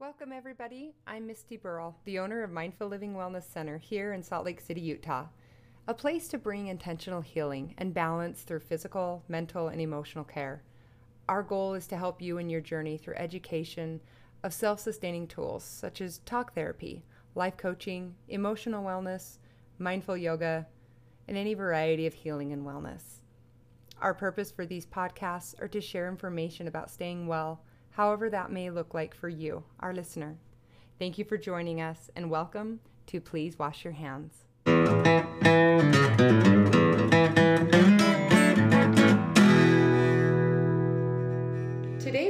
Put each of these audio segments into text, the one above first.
Welcome everybody, I'm Misty Burrell, the owner of Mindful Living Wellness Center here in Salt Lake City, Utah. A place to bring intentional healing and balance through physical, mental, and emotional care. Our goal is to help you in your journey through education of self-sustaining tools such as talk therapy, life coaching, emotional wellness, mindful yoga, and any variety of healing and wellness. Our purpose for these podcasts are to share information about staying well, however that may look like for you, our listener. Thank you for joining us, and welcome to Please Wash Your Hands. Today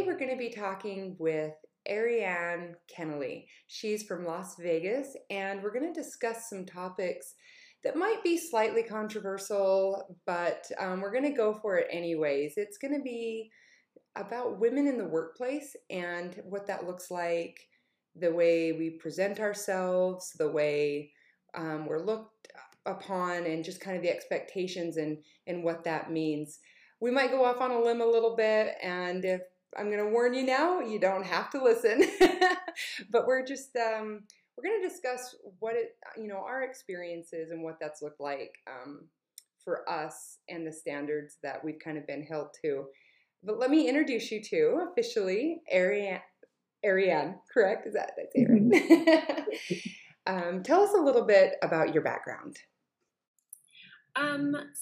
we're going to be talking with Ariane Kennelly. She's from Las Vegas, and we're going to discuss some topics that might be slightly controversial, but we're going to go for it anyways. It's going to be about women in the workplace and what that looks like, the way we present ourselves, the way we're looked upon, and just kind of the expectations and what that means. We might go off on a limb a little bit, and if I'm going to warn you now, you don't have to listen. But we're going to discuss what it, our experiences and what that's looked like for us and the standards that we've kind of been held to. But let me introduce you to, officially, Ariane, correct? Is that right? Tell us a little bit about your background.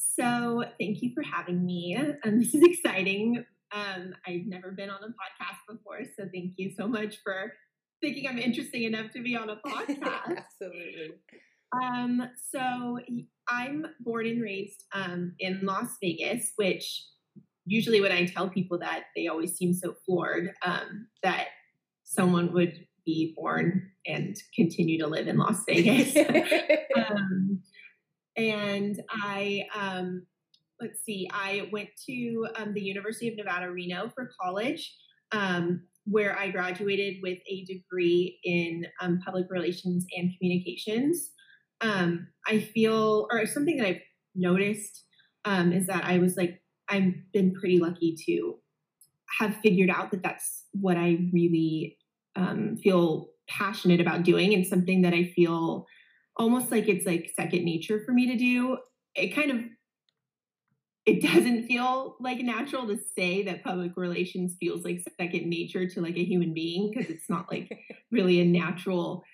So thank you for having me. This is exciting. I've never been on a podcast before, so thank you so much for thinking I'm interesting enough to be on a podcast. Absolutely. So I'm born and raised in Las Vegas, which usually when I tell people that, they always seem so floored that someone would be born and continue to live in Las Vegas. And I went to the University of Nevada, Reno for college, where I graduated with a degree in public relations and communications. Something that I've noticed is that I've been pretty lucky to have figured out that that's what I really feel passionate about doing, and something that I feel almost like it's like second nature for me to do. It doesn't feel like natural to say that public relations feels like second nature to like a human being, because it's not like really a natural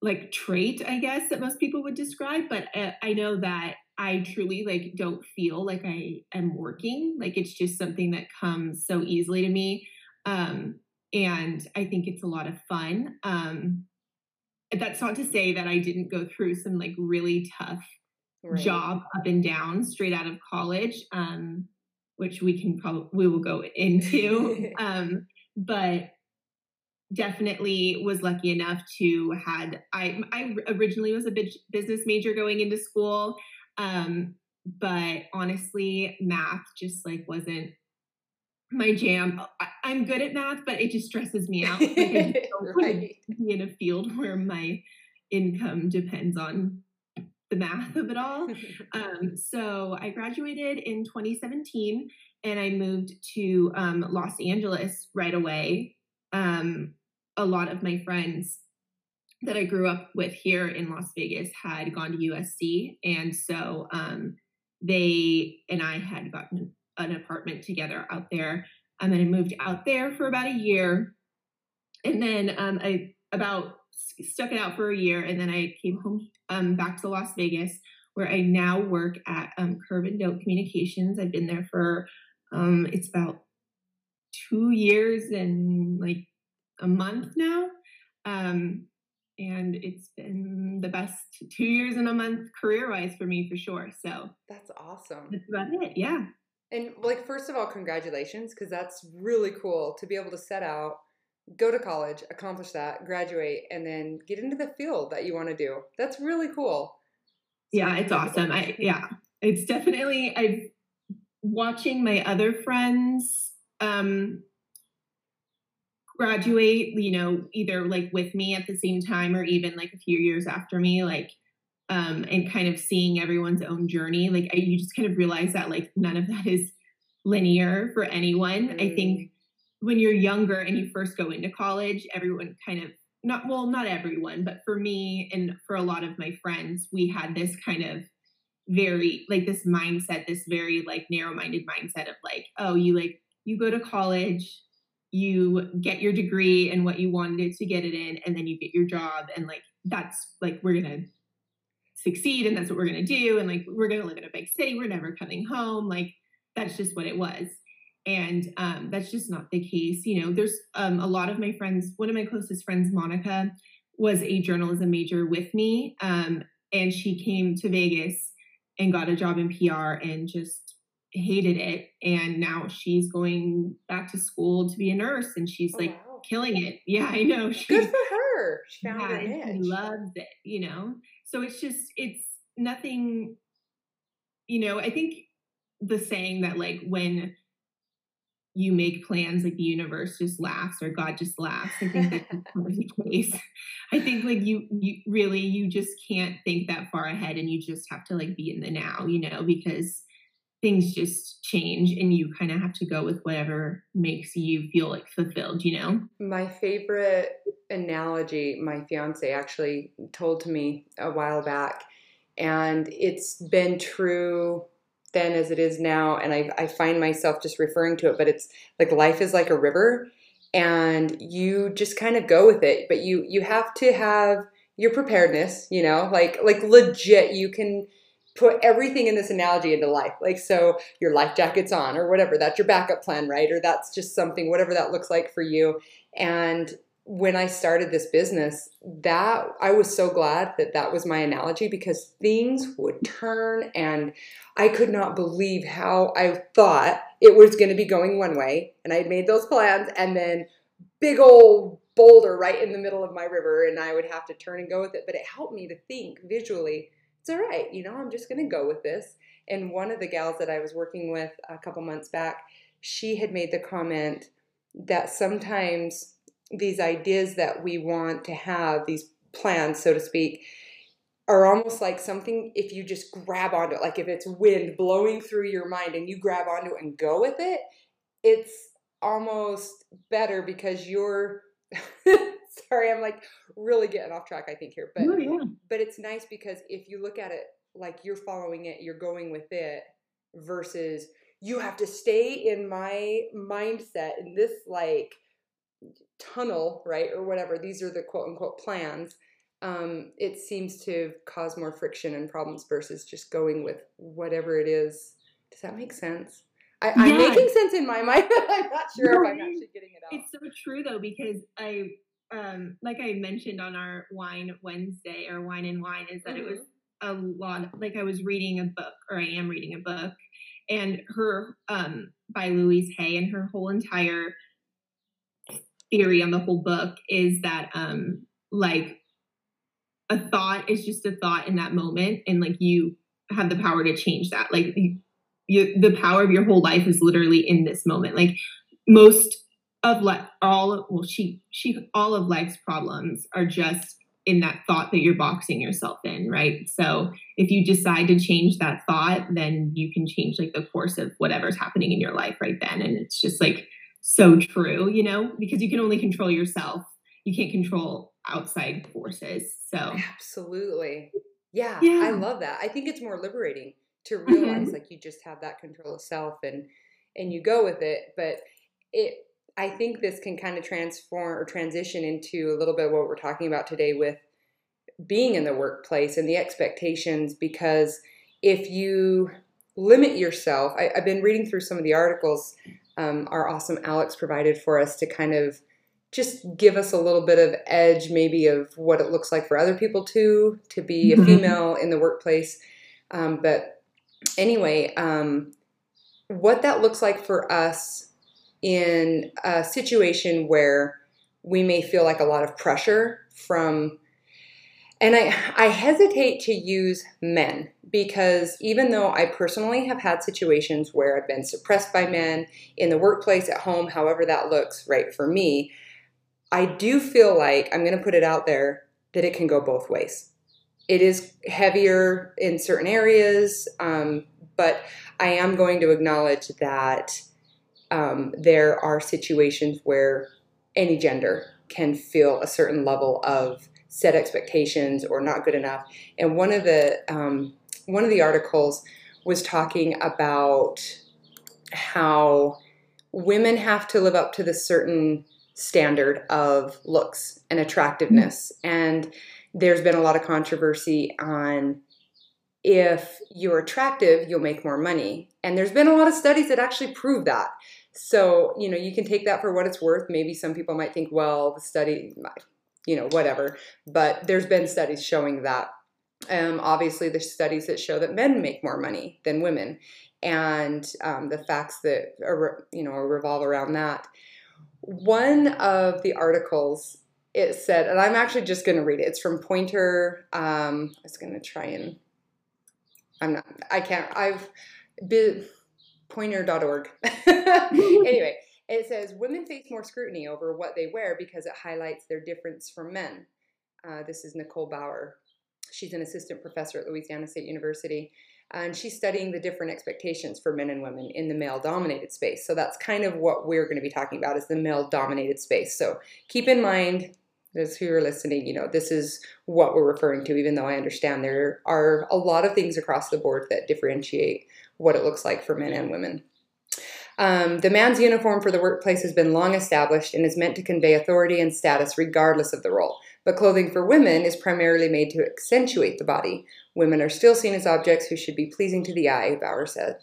like trait, I guess, that most people would describe. But I know that I truly like don't feel like I am working. Like it's just something that comes so easily to me. And I think it's a lot of fun. That's not to say that I didn't go through some like really tough job up and down straight out of college, which we will go into. But definitely was lucky enough to I originally was a business major going into school. But honestly, math just like wasn't my jam. I'm good at math, but it just stresses me out. Like I don't want to be in a field where my income depends on the math of it all. So I graduated in 2017 and I moved to Los Angeles right away. A lot of my friends that I grew up with here in Las Vegas had gone to USC. And so they and I had gotten an apartment together out there. And I moved out there for about a year. And then I stuck it out for a year. And then I came home back to Las Vegas, where I now work at Curve and Dope Communications. I've been there for, it's about 2 years and like a month now. And it's been the best 2 years and a month career-wise for me, for sure. So that's awesome. That's about it. Yeah. And like, first of all, congratulations, because that's really cool to be able to set out, go to college, accomplish that, graduate, and then get into the field that you want to do. That's really cool. Yeah, it's awesome. It's definitely, I'm watching my other friends graduate, either like with me at the same time or even like a few years after me, like, and kind of seeing everyone's own journey. Like you just kind of realize that like none of that is linear for anyone. I think when you're younger and you first go into college, everyone kind of, not everyone, but for me and for a lot of my friends, we had this kind of very, like this mindset, this very like narrow-minded mindset of like, oh, you go to college, you get your degree and what you wanted to get it in, and then you get your job. And like, that's like, we're going to succeed and that's what we're going to do. And like, we're going to live in a big city. We're never coming home. Like, that's just what it was. And that's just not the case. You know, there's a lot of my friends, one of my closest friends, Monica, was a journalism major with me. And she came to Vegas and got a job in PR and just hated it. And now she's going back to school to be a nurse and she's wow, killing it. Yeah, I know. Good for her. She found her niche. She loves it, you know? So it's just, it's nothing, you know, I think the saying that like when you make plans, like the universe just laughs or God just laughs. I think that's the case. I think like you just can't think that far ahead and you just have to like be in the now, you know, because things just change and you kind of have to go with whatever makes you feel like fulfilled, you know? My favorite analogy, my fiance actually told to me a while back, and it's been true then as it is now. And I find myself just referring to it, but it's like life is like a river and you just kind of go with it, but you have to have your preparedness, you know, like legit, you can put everything in this analogy into life. Like, so your life jacket's on or whatever, that's your backup plan, right? Or that's just something, whatever that looks like for you. And when I started this business, that I was so glad that that was my analogy, because things would turn and I could not believe how I thought it was going to be going one way. And I had made those plans and then big old boulder right in the middle of my river, and I would have to turn and go with it. But it helped me to think visually. It's all right, you know, I'm just going to go with this. And one of the gals that I was working with a couple months back, she had made the comment that sometimes these ideas that we want to have, these plans, so to speak, are almost like something, if you just grab onto it, like if it's wind blowing through your mind and you grab onto it and go with it, it's almost better because you're sorry, I'm like really getting off track, I think, here, but oh, yeah. But it's nice because if you look at it like you're following it, you're going with it, versus you have to stay in my mindset in this like tunnel, right, or whatever. These are the quote unquote plans. It seems to cause more friction and problems versus just going with whatever it is. Does that make sense? I'm making sense in my mind. I'm not sure if I'm actually getting it out. It's so true though, because I. Like I mentioned on our Wine Wednesday or Wine and Wine is that it was a lot of, like I was reading a book, or I am reading a book, and her by Louise Hay, and her whole entire theory on the whole book is that like a thought is just a thought in that moment, and like you have the power to change that. Like the power of your whole life is literally in this moment. Like most of life, all of life's problems are just in that thought that you're boxing yourself in, right? So if you decide to change that thought, then you can change like the course of whatever's happening in your life right then. And it's just like so true, you know, because you can only control yourself. You can't control outside forces. So absolutely. Yeah. I love that. I think it's more liberating to realize like you just have that control of self and you go with it, but I think this can kind of transform or transition into a little bit of what we're talking about today with being in the workplace and the expectations, because if you limit yourself, I've been reading through some of the articles our awesome Alex provided for us to kind of just give us a little bit of edge maybe of what it looks like for other people to be a female in the workplace. But anyway, what that looks like for us in a situation where we may feel like a lot of pressure from, and I hesitate to use men, because even though I personally have had situations where I've been suppressed by men in the workplace, at home, however that looks right for me, I do feel like, I'm going to put it out there, that it can go both ways. It is heavier in certain areas, but I am going to acknowledge that there are situations where any gender can feel a certain level of set expectations or not good enough. And one of the articles was talking about how women have to live up to the certain standard of looks and attractiveness. And there's been a lot of controversy on if you're attractive, you'll make more money. And there's been a lot of studies that actually prove that. So, you know, you can take that for what it's worth. Maybe some people might think, well, the study, you know, whatever. But there's been studies showing that. Obviously, there's studies that show that men make more money than women. And the facts that, you know, revolve around that. One of the articles, it said, and I'm actually just going to read it. It's from Poynter. I was going to try and... I'm not, I can't, I've been Poynter.org. Anyway, it says women face more scrutiny over what they wear because it highlights their difference from men. This is Nicole Bauer. She's an assistant professor at Louisiana State University, and she's studying the different expectations for men and women in the male-dominated space. So that's kind of what we're going to be talking about, is the male-dominated space. So keep in mind, those who are listening, you know, this is what we're referring to, even though I understand there are a lot of things across the board that differentiate what it looks like for men and women. The man's uniform for the workplace has been long established and is meant to convey authority and status regardless of the role. But clothing for women is primarily made to accentuate the body. Women are still seen as objects who should be pleasing to the eye, Bauer said.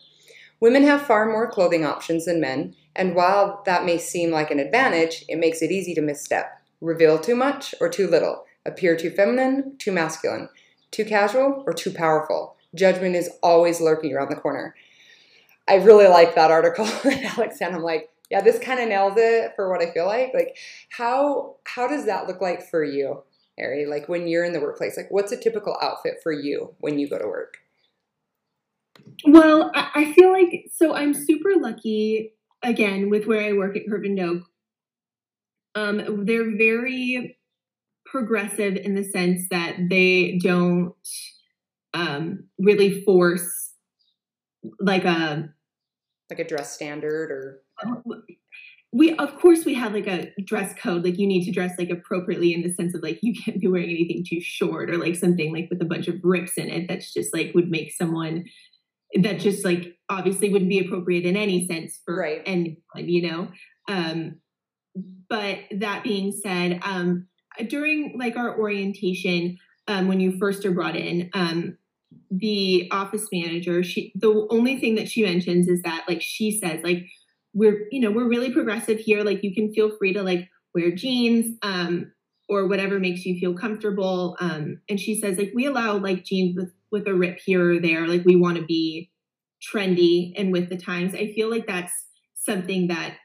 Women have far more clothing options than men, and while that may seem like an advantage, it makes it easy to misstep. Reveal too much or too little, appear too feminine, too masculine, too casual or too powerful. Judgment is always lurking around the corner. I really like that article, Alex, and I'm like, yeah, this kind of nails it for what I feel like. Like, how does that look like for you, Ari? Like when you're in the workplace, like what's a typical outfit for you when you go to work? Well, I feel like, so I'm super lucky, again, with where I work at Curve and Dope. They're very progressive in the sense that they don't really force like a dress standard or we have like a dress code, like you need to dress like appropriately in the sense of like you can't be wearing anything too short or like something like with a bunch of rips in it that's just like would make someone that just like obviously wouldn't be appropriate in any sense for right. anyone, you know. But that being said, during like our orientation, when you first are brought in, the office manager, the only thing that she mentions is that like, she says like, we're really progressive here. Like you can feel free to like wear jeans, or whatever makes you feel comfortable. And she says like, we allow like jeans with a rip here or there. Like we want to be trendy and with the times. I feel like that's something that,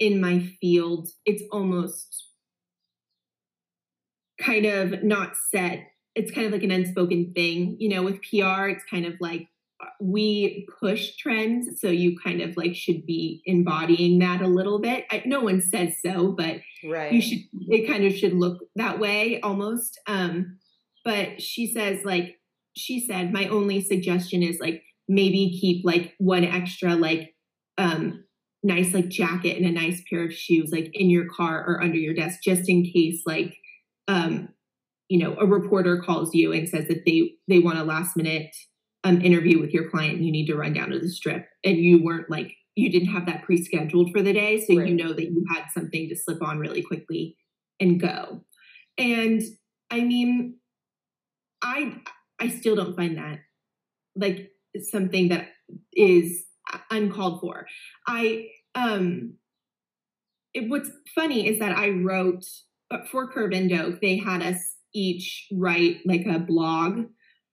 in my field, it's almost kind of not set. It's kind of like an unspoken thing, you know, with PR, it's kind of like we push trends. So you kind of like should be embodying that a little bit. No one says so, but right. You should, it kind of should look that way almost. But she says, like, she said, my only suggestion is like, maybe keep like one extra, like, nice like jacket and a nice pair of shoes like in your car or under your desk just in case like you know a reporter calls you and says that they want a last minute interview with your client and you need to run down to the strip and you weren't like you didn't have that pre-scheduled for the day so right. You know that you had something to slip on really quickly and go. And I mean I still don't find that like something that is uncalled for. What's funny is that I wrote for Curve and Dope. They had us each write like a blog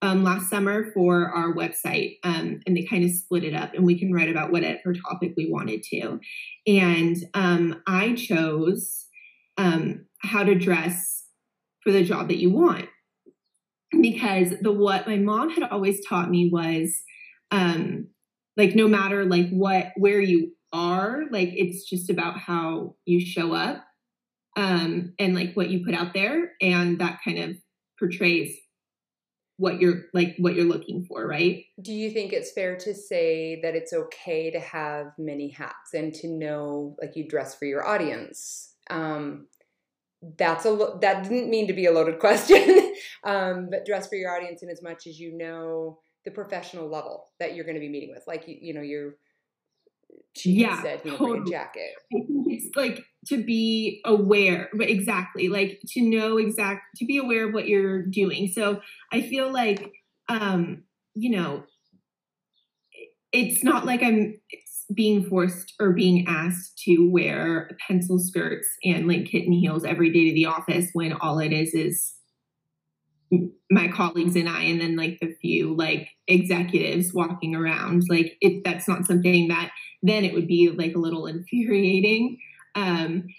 last summer for our website, and they kind of split it up, and we can write about whatever topic we wanted to. And I chose how to dress for the job that you want, because what my mom had always taught me was. Like no matter like where you are, like it's just about how you show up and like what you put out there. And that kind of portrays what you're looking for, right? Do you think it's fair to say that it's okay to have many hats and to know, like, you dress for your audience? That didn't mean to be a loaded question, but dress for your audience in as much as you know the professional level that you're going to be meeting with, like, totally. Bring a jacket. I think it's like to be aware, but exactly, like to know to be aware of what you're doing. So I feel like, it's not like I'm being forced or being asked to wear pencil skirts and like kitten heels every day to the office when all it is my colleagues and I, and then like the few like executives walking around. Like, if that's not something that, then it would be like a little infuriating. But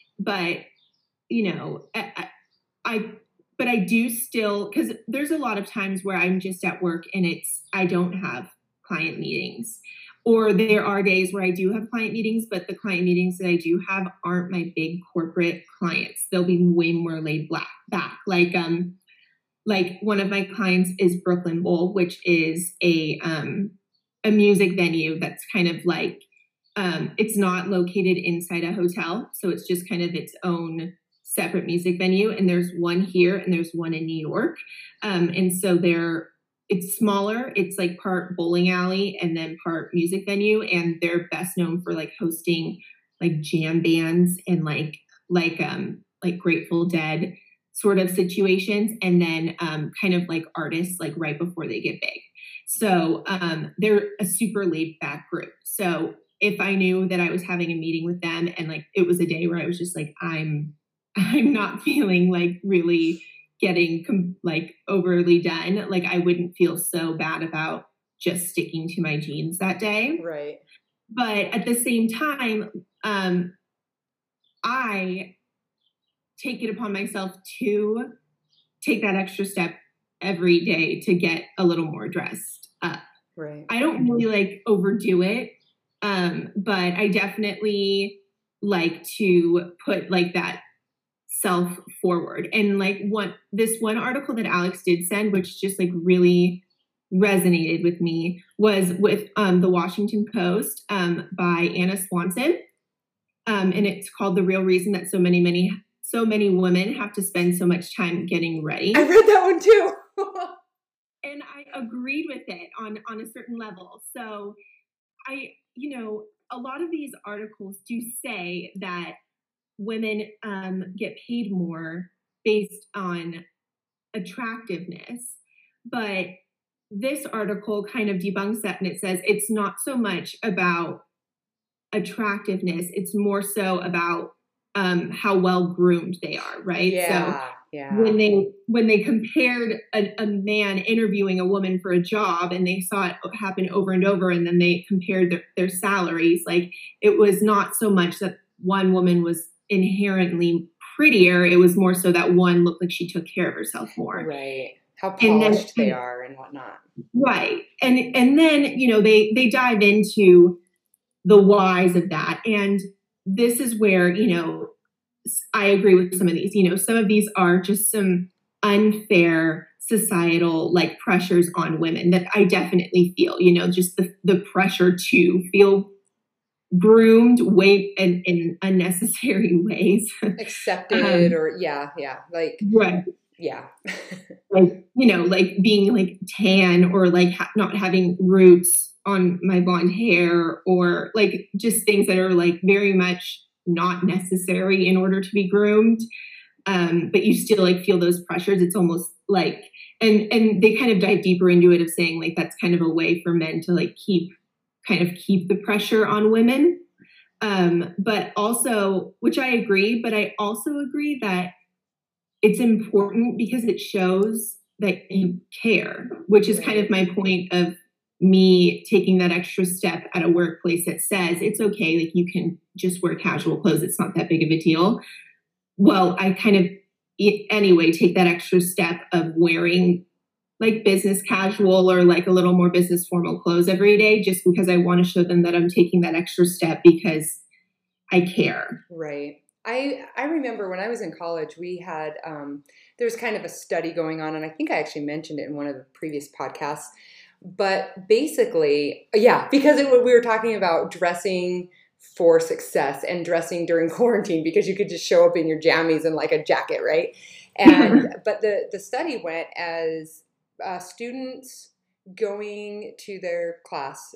I do still, because there's a lot of times where I'm just at work and I don't have client meetings, or there are days where I do have client meetings, but the client meetings that I do have aren't my big corporate clients. They'll be way more laid back. Like one of my clients is Brooklyn Bowl, which is a music venue that's kind of like, it's not located inside a hotel. So it's just kind of its own separate music venue. And there's one here and there's one in New York. It's smaller. It's like part bowling alley and then part music venue. And they're best known for like hosting like jam bands and like Grateful Dead sort of situations. And then kind of like artists, like right before they get big. So they're a super laid back group. So if I knew that I was having a meeting with them and like, it was a day where I was just like, I'm not feeling like really getting like overly done. Like, I wouldn't feel so bad about just sticking to my jeans that day. Right. But at the same time, I take it upon myself to take that extra step every day to get a little more dressed up. Right. I don't really like overdo it. But I definitely like to put like that self forward. And like this one article that Alex did send, which just like really resonated with me, was with, the Washington Post, by Anna Swanson. And it's called The Real Reason That So Many Women Have to Spend So Much Time Getting Ready. I read that one too. And I agreed with it on a certain level. So a lot of these articles do say that women get paid more based on attractiveness, but this article kind of debunks that, and it says it's not so much about attractiveness, it's more so about how well groomed they are, right? Yeah. So yeah. When they compared a man interviewing a woman for a job, and they saw it happen over and over, and then they compared their salaries, like it was not so much that one woman was inherently prettier. It was more so that one looked like she took care of herself more. Right. How polished they are and whatnot. Right. And then, they dive into the whys of that. And this is where, I agree with some of these. Some of these are just some unfair societal like pressures on women that I definitely feel, just the pressure to feel groomed, weight in unnecessary ways. Accepted or yeah. Like, right. Yeah. Like, like being like tan or like not having roots on my blonde hair, or like just things that are like very much not necessary in order to be groomed. But you still like feel those pressures. It's almost like, and they kind of dive deeper into it of saying like, that's kind of a way for men to like keep the pressure on women. But also, which I agree, but I also agree that it's important because it shows that you care, which is kind of my point of me taking that extra step at a workplace that says it's okay, like you can just wear casual clothes, it's not that big of a deal. Well, I kind of anyway take that extra step of wearing like business casual or like a little more business formal clothes every day, just because I want to show them that I'm taking that extra step because I care. Right. I remember when I was in college, we had, there was kind of a study going on, and I think I actually mentioned it in one of the previous podcasts, but basically, yeah, because we were talking about dressing for success and dressing during quarantine, because you could just show up in your jammies and like a jacket, right? And but the study went as students going to their class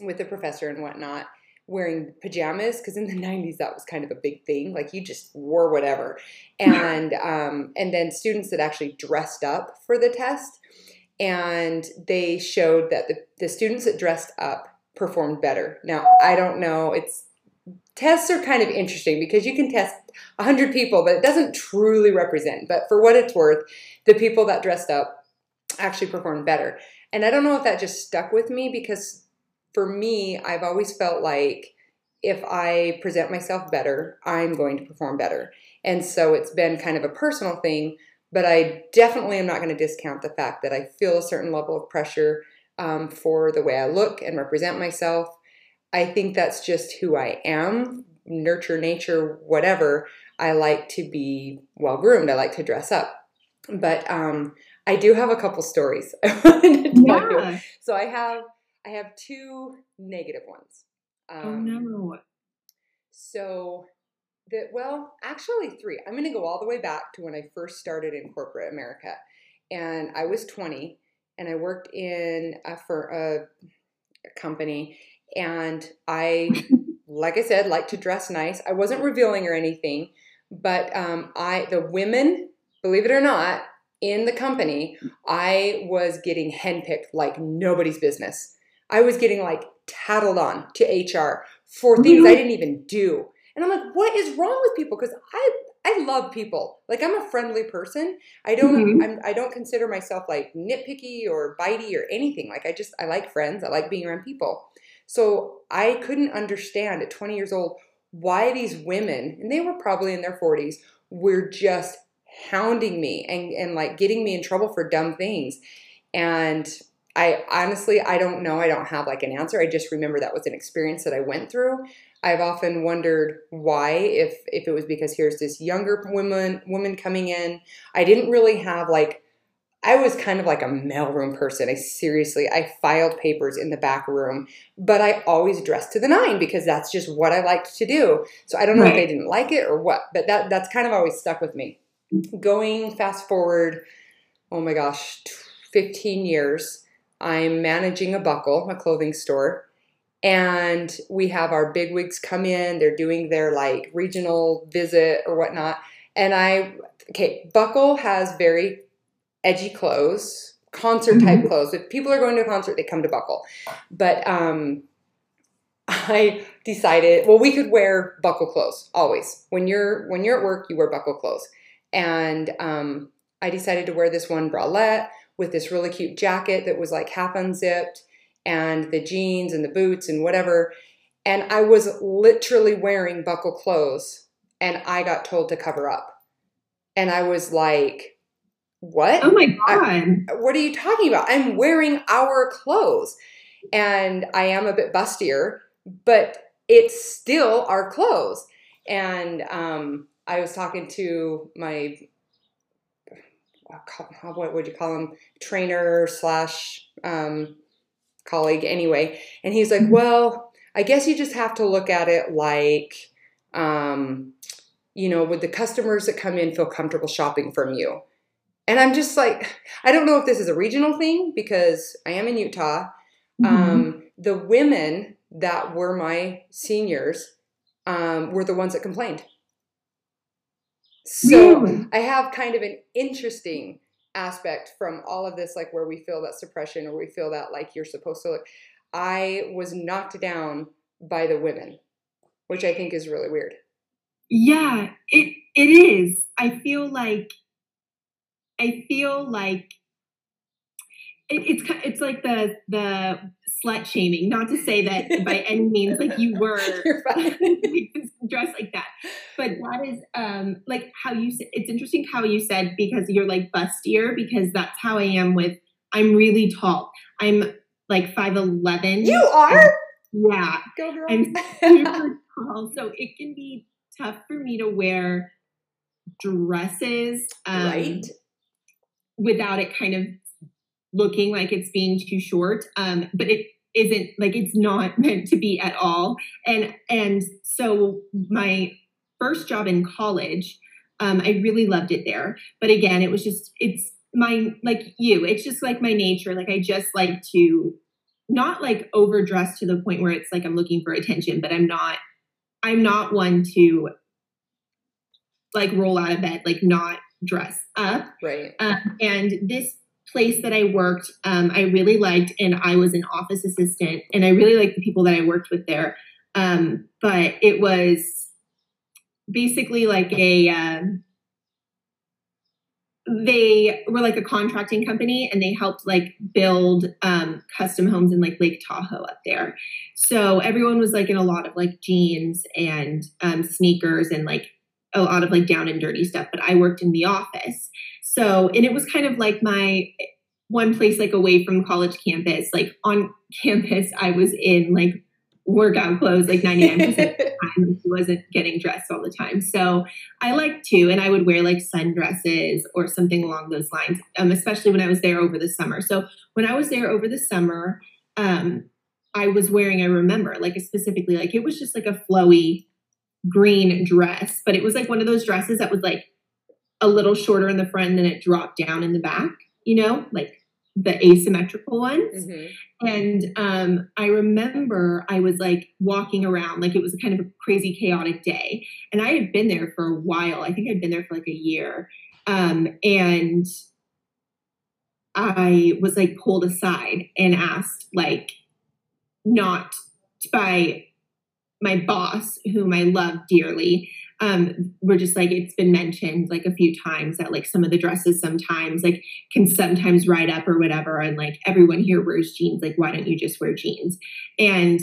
with the professor and whatnot, wearing pajamas, because in the 90s that was kind of a big thing, like you just wore whatever, and then students that actually dressed up for the test, and they showed that the students that dressed up performed better. Now, I don't know, tests are kind of interesting because you can test 100 people, but it doesn't truly represent, but for what it's worth, the people that dressed up actually performed better. And I don't know if that just stuck with me, because for me, I've always felt like if I present myself better, I'm going to perform better. And so it's been kind of a personal thing, but I definitely am not going to discount the fact that I feel a certain level of pressure for the way I look and represent myself. I think that's just who I am, nurture, nature, whatever. I like to be well-groomed. I like to dress up. But I do have a couple stories I wanted to tell you. So I have two negative ones. Actually three. I'm going to go all the way back to when I first started in corporate America, and I was 20, and I worked for a company, and I, like I said, like to dress nice. I wasn't revealing or anything, but the women, believe it or not, in the company, I was getting henpicked like nobody's business. I was getting like tattled on to HR for things I didn't even do. And I'm like, what is wrong with people? Because I love people. Like, I'm a friendly person. I don't consider myself like nitpicky or bitey or anything. Like, I like friends. I like being around people. So I couldn't understand at 20 years old why these women, and they were probably in their 40s, were just hounding me and like getting me in trouble for dumb things. And I honestly, I don't know. I don't have like an answer. I just remember that was an experience that I went through. I've often wondered why, if it was because here's this younger woman coming in. I didn't really have like, I was kind of like a mailroom person. I filed papers in the back room, but I always dressed to the nine because that's just what I liked to do. So I don't know if they didn't like it or what, but that's kind of always stuck with me. Going fast forward, oh my gosh, 15 years. I'm managing a Buckle, a clothing store, and we have our bigwigs come in. They're doing their like regional visit or whatnot. And Buckle has very edgy clothes, concert type clothes. If people are going to a concert, they come to Buckle. But I decided, well, we could wear Buckle clothes always. When you're at work, you wear Buckle clothes. And I decided to wear this one bralette with this really cute jacket that was like half unzipped, and the jeans and the boots and whatever. And I was literally wearing Buckle clothes, and I got told to cover up. And I was like, what? Oh my God. What are you talking about? I'm wearing our clothes, and I am a bit bustier, but it's still our clothes. And I was talking to my, what would you call him, trainer / colleague anyway. And he's like, well, I guess you just have to look at it like, would the customers that come in feel comfortable shopping from you? And I'm just like, I don't know if this is a regional thing because I am in Utah. The women that were my seniors were the ones that complained. So really? I have kind of an interesting aspect from all of this, like where we feel that suppression or we feel that like you're supposed to look. I was knocked down by the women, which I think is really weird. Yeah, it is. I feel like it's like the slut shaming, not to say that by any means like you were dressed like that, but that is like how you said, it's interesting how you said, because you're like bustier, because that's how I am with, I'm really tall. I'm like 5'11". You are? Yeah. Go girl. I'm super tall. So it can be tough for me to wear dresses right, without it kind of looking like it's being too short. But it isn't, like, it's not meant to be at all. And so my first job in college, I really loved it there. But again, it was just, it's my, like you, it's just like my nature. Like, I just like to not like overdress to the point where it's like, I'm looking for attention, but I'm not one to like roll out of bed, like not dress up. Right. And this place that I worked, I really liked, and I was an office assistant, and I really liked the people that I worked with there. But it was basically like they were like a contracting company, and they helped like build custom homes in like Lake Tahoe up there. So everyone was like in a lot of like jeans and sneakers and like a lot of like down and dirty stuff. But I worked in the office. So, and it was kind of like my one place, like away from college campus, like on campus, I was in like workout clothes, like 99% of the time. I wasn't getting dressed all the time. So I liked to, and I would wear like sundresses or something along those lines, especially when I was there over the summer. So when I was there over the summer, I was wearing, I remember like specifically, like it was just like a flowy green dress, but it was like one of those dresses that was like a little shorter in the front and then it dropped down in the back, you know, like the asymmetrical ones. Mm-hmm. And I remember I was like walking around, like it was kind of a crazy chaotic day. And I had been there for a while. I think I'd been there for like a year. And I was like pulled aside and asked, like, not by my boss, whom I love dearly. We're just like, it's been mentioned like a few times that like some of the dresses sometimes like can sometimes ride up or whatever. And like, everyone here wears jeans. Like, why don't you just wear jeans? And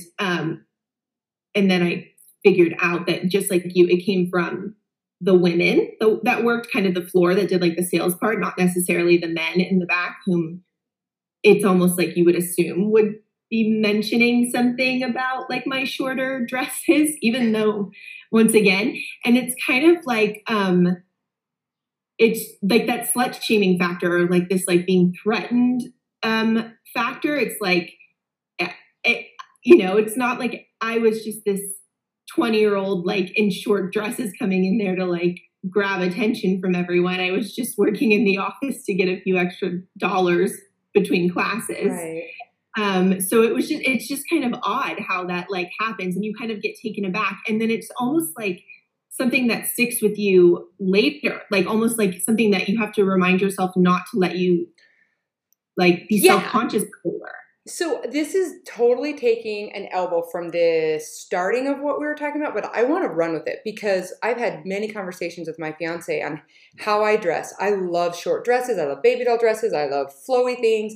then I figured out that just like you, it came from the women that worked kind of the floor that did like the sales part, not necessarily the men in the back, whom it's almost like you would assume would be mentioning something about like my shorter dresses, even though once again, and it's kind of like, it's like that slut shaming factor, or like this, like being threatened, factor. It's like, it, you know, it's not like I was just this 20-year-old, like in short dresses coming in there to like grab attention from everyone. I was just working in the office to get a few extra dollars between classes. Right. So it was just, it's just kind of odd how that like happens, and you kind of get taken aback. And then it's almost like something that sticks with you later, like almost like something that you have to remind yourself not to let you like be self-conscious over. So this is totally taking an elbow from the starting of what we were talking about, but I want to run with it because I've had many conversations with my fiance on how I dress. I love short dresses. I love baby doll dresses. I love flowy things.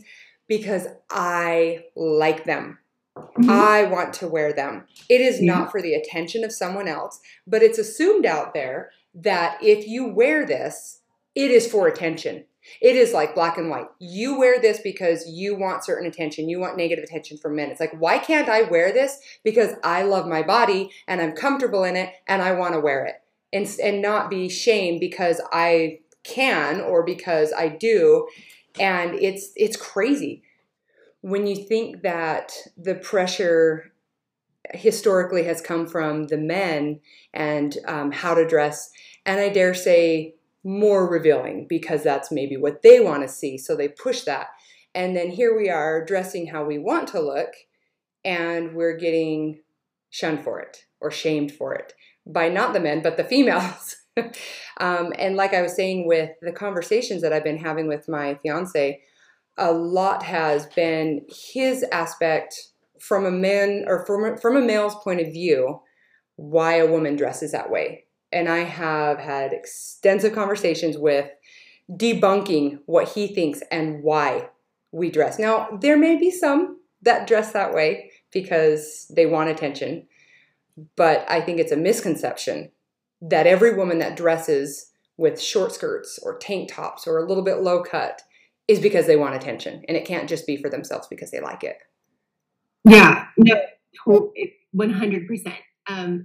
Because I like them. Mm-hmm. I want to wear them. It is not for the attention of someone else, but it's assumed out there that if you wear this, it is for attention. It is like black and white. You wear this because you want certain attention. You want negative attention from men. It's like, why can't I wear this? Because I love my body and I'm comfortable in it and I want to wear it and not be shamed because I can or because I do. And it's crazy when you think that the pressure historically has come from the men and how to dress. And I dare say more revealing because that's maybe what they want to see. So they push that. And then here we are dressing how we want to look and we're getting shunned for it or shamed for it by not the men, but the females. And like I was saying with the conversations that I've been having with my fiance, a lot has been his aspect from a man or from a male's point of view, why a woman dresses that way. And I have had extensive conversations with debunking what he thinks and why we dress. Now, there may be some that dress that way because they want attention, but I think it's a misconception that every woman that dresses with short skirts or tank tops or a little bit low cut is because they want attention, and it can't just be for themselves because they like it. Yeah, no, 100%.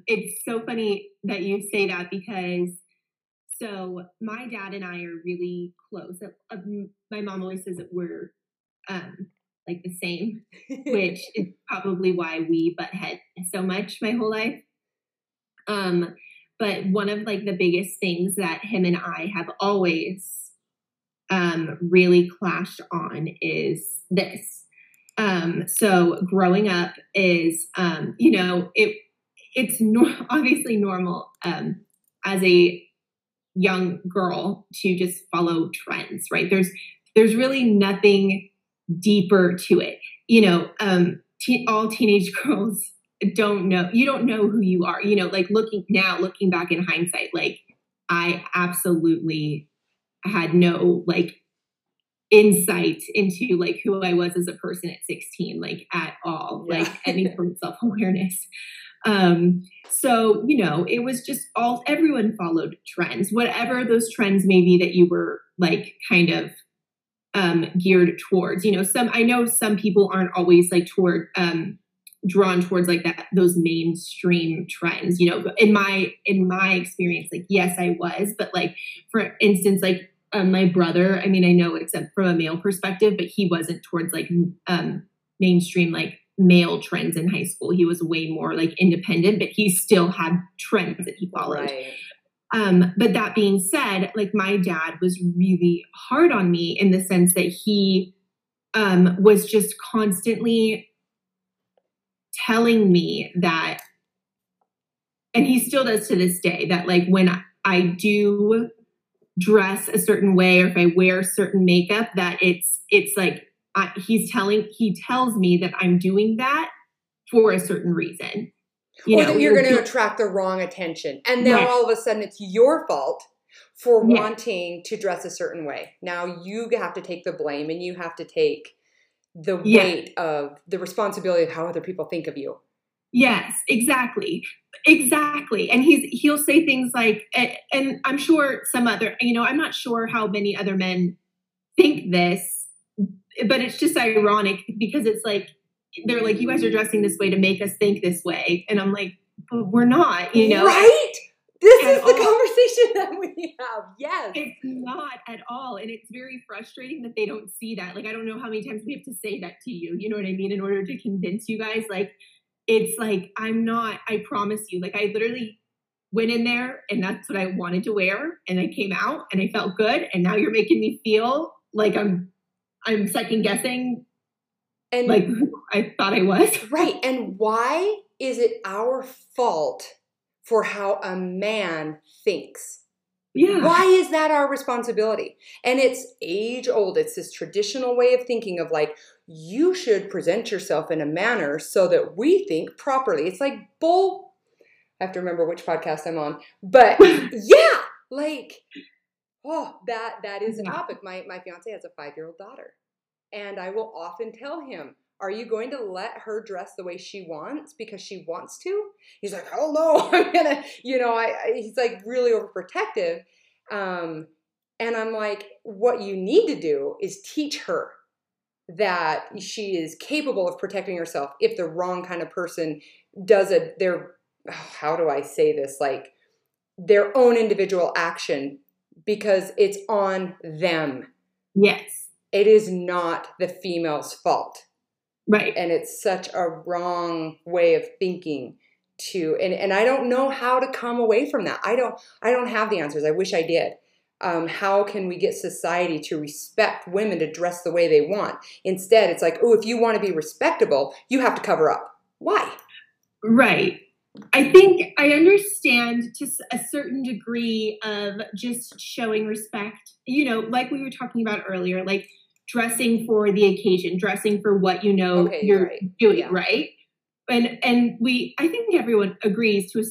It's so funny that you say that because so my dad and I are really close. My mom always says that we're like the same, which is probably why we butt heads so much my whole life. But one of like the biggest things that him and I have always really clashed on is this. So growing up is, you know, it's obviously normal as a young girl to just follow trends, right? There's really nothing deeper to it. You know, all teenage girls you don't know who you are, you know, like looking back in hindsight, like I absolutely had no like insight into like who I was as a person at 16, like at all, like any sort of self-awareness. So, you know, it was just everyone followed trends, whatever those trends may be that you were like kind of, geared towards, you know, I know some people aren't always like drawn towards like those mainstream trends, you know, in my experience, like, yes, I was, but like, for instance, like my brother, I mean, I know it's from a male perspective, but he wasn't towards like mainstream, like male trends in high school. He was way more like independent, but he still had trends that he followed. Right. But that being said, like my dad was really hard on me in the sense that he was just constantly telling me that, and he still does to this day, that like when I do dress a certain way or if I wear certain makeup, that it's like he tells me that I'm doing that for a certain reason. You know, that you're going to attract the wrong attention, and now all of a sudden it's your fault for wanting to dress a certain way. Now you have to take the blame, and you have to take the weight of the responsibility of how other people think of you. Yes, exactly. And he'll say things like, and I'm sure some other, you know, I'm not sure how many other men think this, but it's just ironic because it's like, they're like, you guys are dressing this way to make us think this way. And I'm like, but we're not, you know. Right? This is the conversation that we have. Yes. It's not at all. And it's very frustrating that they don't see that. Like, I don't know how many times we have to say that to you. You know what I mean? In order to convince you guys, like, it's like, I'm not, I promise you. Like, I literally went in there and that's what I wanted to wear. And I came out and I felt good. And now you're making me feel like I'm second guessing. And like I thought I was. Right. And why is it our fault for how a man thinks? Yeah. Why is that our responsibility? And it's age old. It's this traditional way of thinking of like, you should present yourself in a manner so that we think properly. It's like bull. I have to remember which podcast I'm on. But yeah, like, oh, that is a topic. My fiance has a 5-year-old daughter. And I will often tell him, are you going to let her dress the way she wants because she wants to? He's like, oh no, I'm going to, you know, he's like really overprotective. And I'm like, what you need to do is teach her that she is capable of protecting herself if the wrong kind of person does how do I say this? Like their own individual action because it's on them. Yes. It is not the female's fault. Right. And it's such a wrong way of thinking and I don't know how to come away from that. I don't have the answers. I wish I did. How can we get society to respect women to dress the way they want? Instead, it's like, oh, if you want to be respectable, you have to cover up. Why? Right. I think I understand to a certain degree of just showing respect, you know, like we were talking about earlier, like, dressing for the occasion, dressing for what you know you're right. doing, yeah. right? And I think everyone agrees to a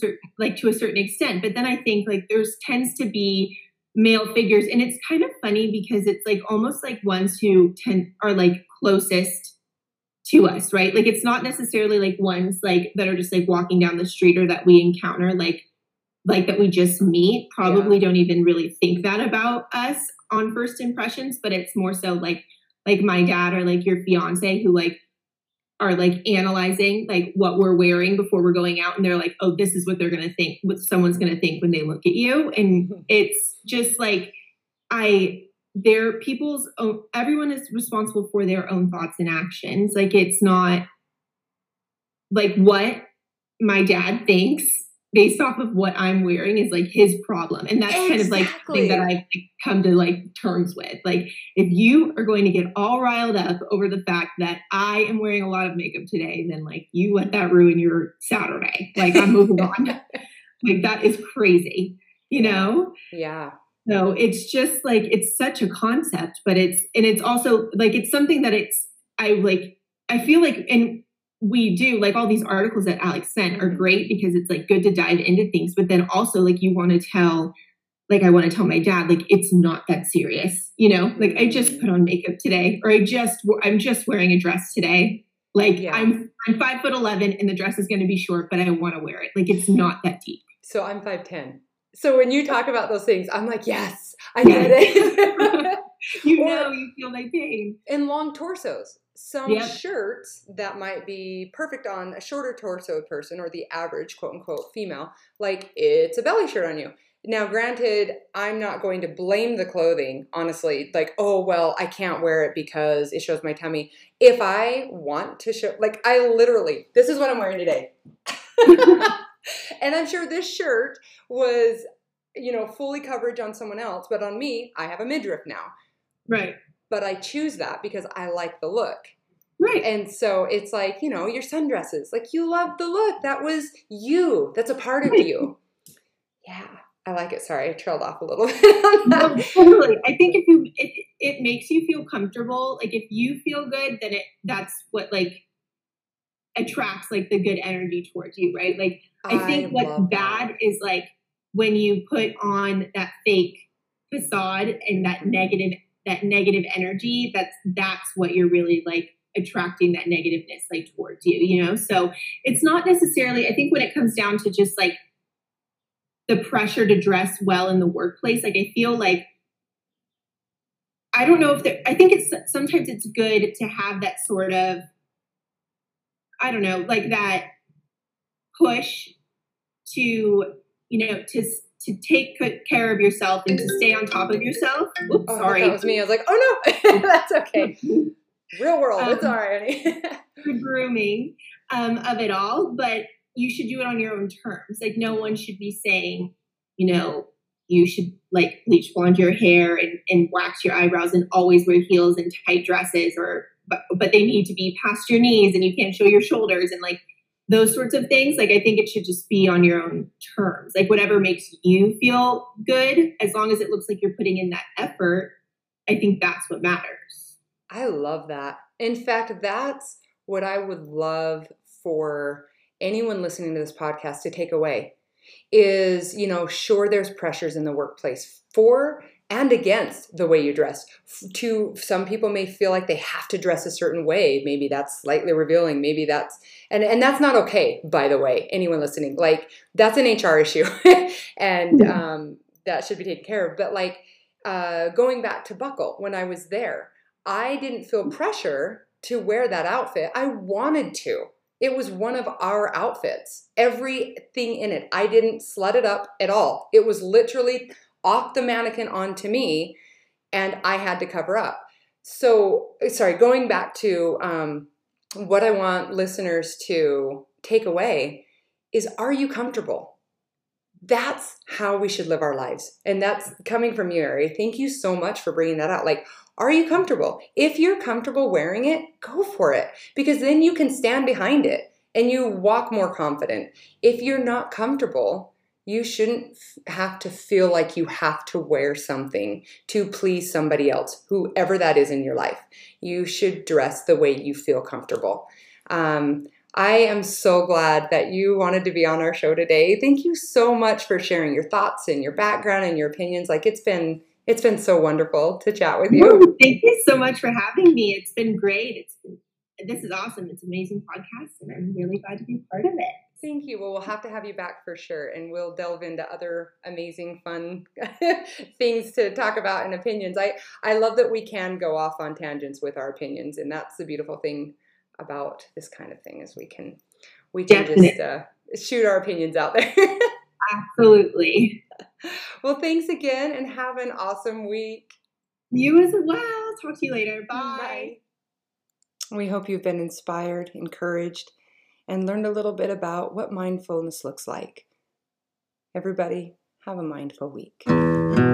certain extent, but then I think like there's tends to be male figures, and it's kind of funny because it's like almost like ones who are like closest to us, right? Like it's not necessarily like ones like that are just like walking down the street or that we encounter, like that we just meet, probably don't even really think that about us on first impressions, but it's more so like my dad or like your fiance who like are like analyzing like what we're wearing before we're going out. And they're like, oh, this is what they're going to think, what someone's going to think when they look at you. And it's just like, everyone is responsible for their own thoughts and actions. Like, it's not like what my dad thinks based off of what I'm wearing is like his problem. And that's kind of like the thing that I've come to like terms with. Like, if you are going to get all riled up over the fact that I am wearing a lot of makeup today, then like you let that ruin your Saturday. Like, I'm moving on. Like, that is crazy, you know? Yeah. So it's just like, it's such a concept, but it's also like, it's something that I feel like, and we do like all these articles that Alex sent are great because it's like good to dive into things, but then also like you want to tell, like I want to tell my dad, like, it's not that serious, you know, like I just put on makeup today, or I'm just wearing a dress today. Like I'm 5'11" and the dress is going to be short, but I want to wear it. Like, it's not that deep. So I'm 5'10". So when you talk about those things, I'm like, yes, I get it. You know, you feel my pain. And long torsos. Some shirts that might be perfect on a shorter torso person or the average, quote unquote, female, like it's a belly shirt on you. Now, granted, I'm not going to blame the clothing, honestly, like, oh, well, I can't wear it because it shows my tummy. If I want to show, like, I literally, this is what I'm wearing today. And I'm sure this shirt was, you know, fully coverage on someone else, but on me, I have a midriff now. Right. But I choose that because I like the look. Right. And so it's like, you know, your sundresses, like you love the look. That was you. That's a part of you. Yeah. I like it. Sorry. I trailed off a little bit on that. No, totally. I think if it makes you feel comfortable, like if you feel good, then that's what like attracts like the good energy towards you. Right. Like I think what's bad is like when you put on that fake facade and that negative energy, that's what you're really like attracting, that negativeness like towards you, you know? So it's not necessarily, I think when it comes down to just like the pressure to dress well in the workplace, like I feel like, I don't know if there, I think it's sometimes it's good to have that sort of, I don't know, like that push to, you know, to take care of yourself and to stay on top of yourself. Oops, sorry. That was me. I was like, oh no, that's okay. Real world. It's all right. The grooming of it all, but you should do it on your own terms. Like no one should be saying, you know, you should like bleach blonde your hair and wax your eyebrows and always wear heels and tight dresses but they need to be past your knees and you can't show your shoulders and like, those sorts of things. Like, I think it should just be on your own terms, like whatever makes you feel good, as long as it looks like you're putting in that effort. I think that's what matters. I love that. In fact, that's what I would love for anyone listening to this podcast to take away is, you know, sure, there's pressures in the workplace for and against the way you dress. Some people may feel like they have to dress a certain way. Maybe that's slightly revealing. Maybe that's, and that's not okay, by the way, anyone listening, like that's an HR issue and that should be taken care of. But like going back to Buckle, when I was there, I didn't feel pressure to wear that outfit. I wanted to. It was one of our outfits, everything in it. I didn't slut it up at all. It was literally off the mannequin onto me, and I had to cover up. So, sorry, going back to what I want listeners to take away is, are you comfortable? That's how we should live our lives. And that's coming from you, Ari. Thank you so much for bringing that out. Like, are you comfortable? If you're comfortable wearing it, go for it, because then you can stand behind it and you walk more confident. If you're not comfortable, you shouldn't have to feel like you have to wear something to please somebody else, whoever that is in your life. You should dress the way you feel comfortable. I am so glad that you wanted to be on our show today. Thank you so much for sharing your thoughts and your background and your opinions. Like it's been so wonderful to chat with you. Ooh, thank you so much for having me. It's been great. This is awesome. It's an amazing podcast, and I'm really glad to be part of it. Thank you. Well, we'll have to have you back for sure. And we'll delve into other amazing, fun things to talk about and opinions. I love that we can go off on tangents with our opinions. And that's the beautiful thing about this kind of thing, is we can just shoot our opinions out there. Absolutely. Well, thanks again, and have an awesome week. You as well. Talk to you later. Bye. Bye. We hope you've been inspired, encouraged, and learned a little bit about what mindfulness looks like. Everybody, have a mindful week.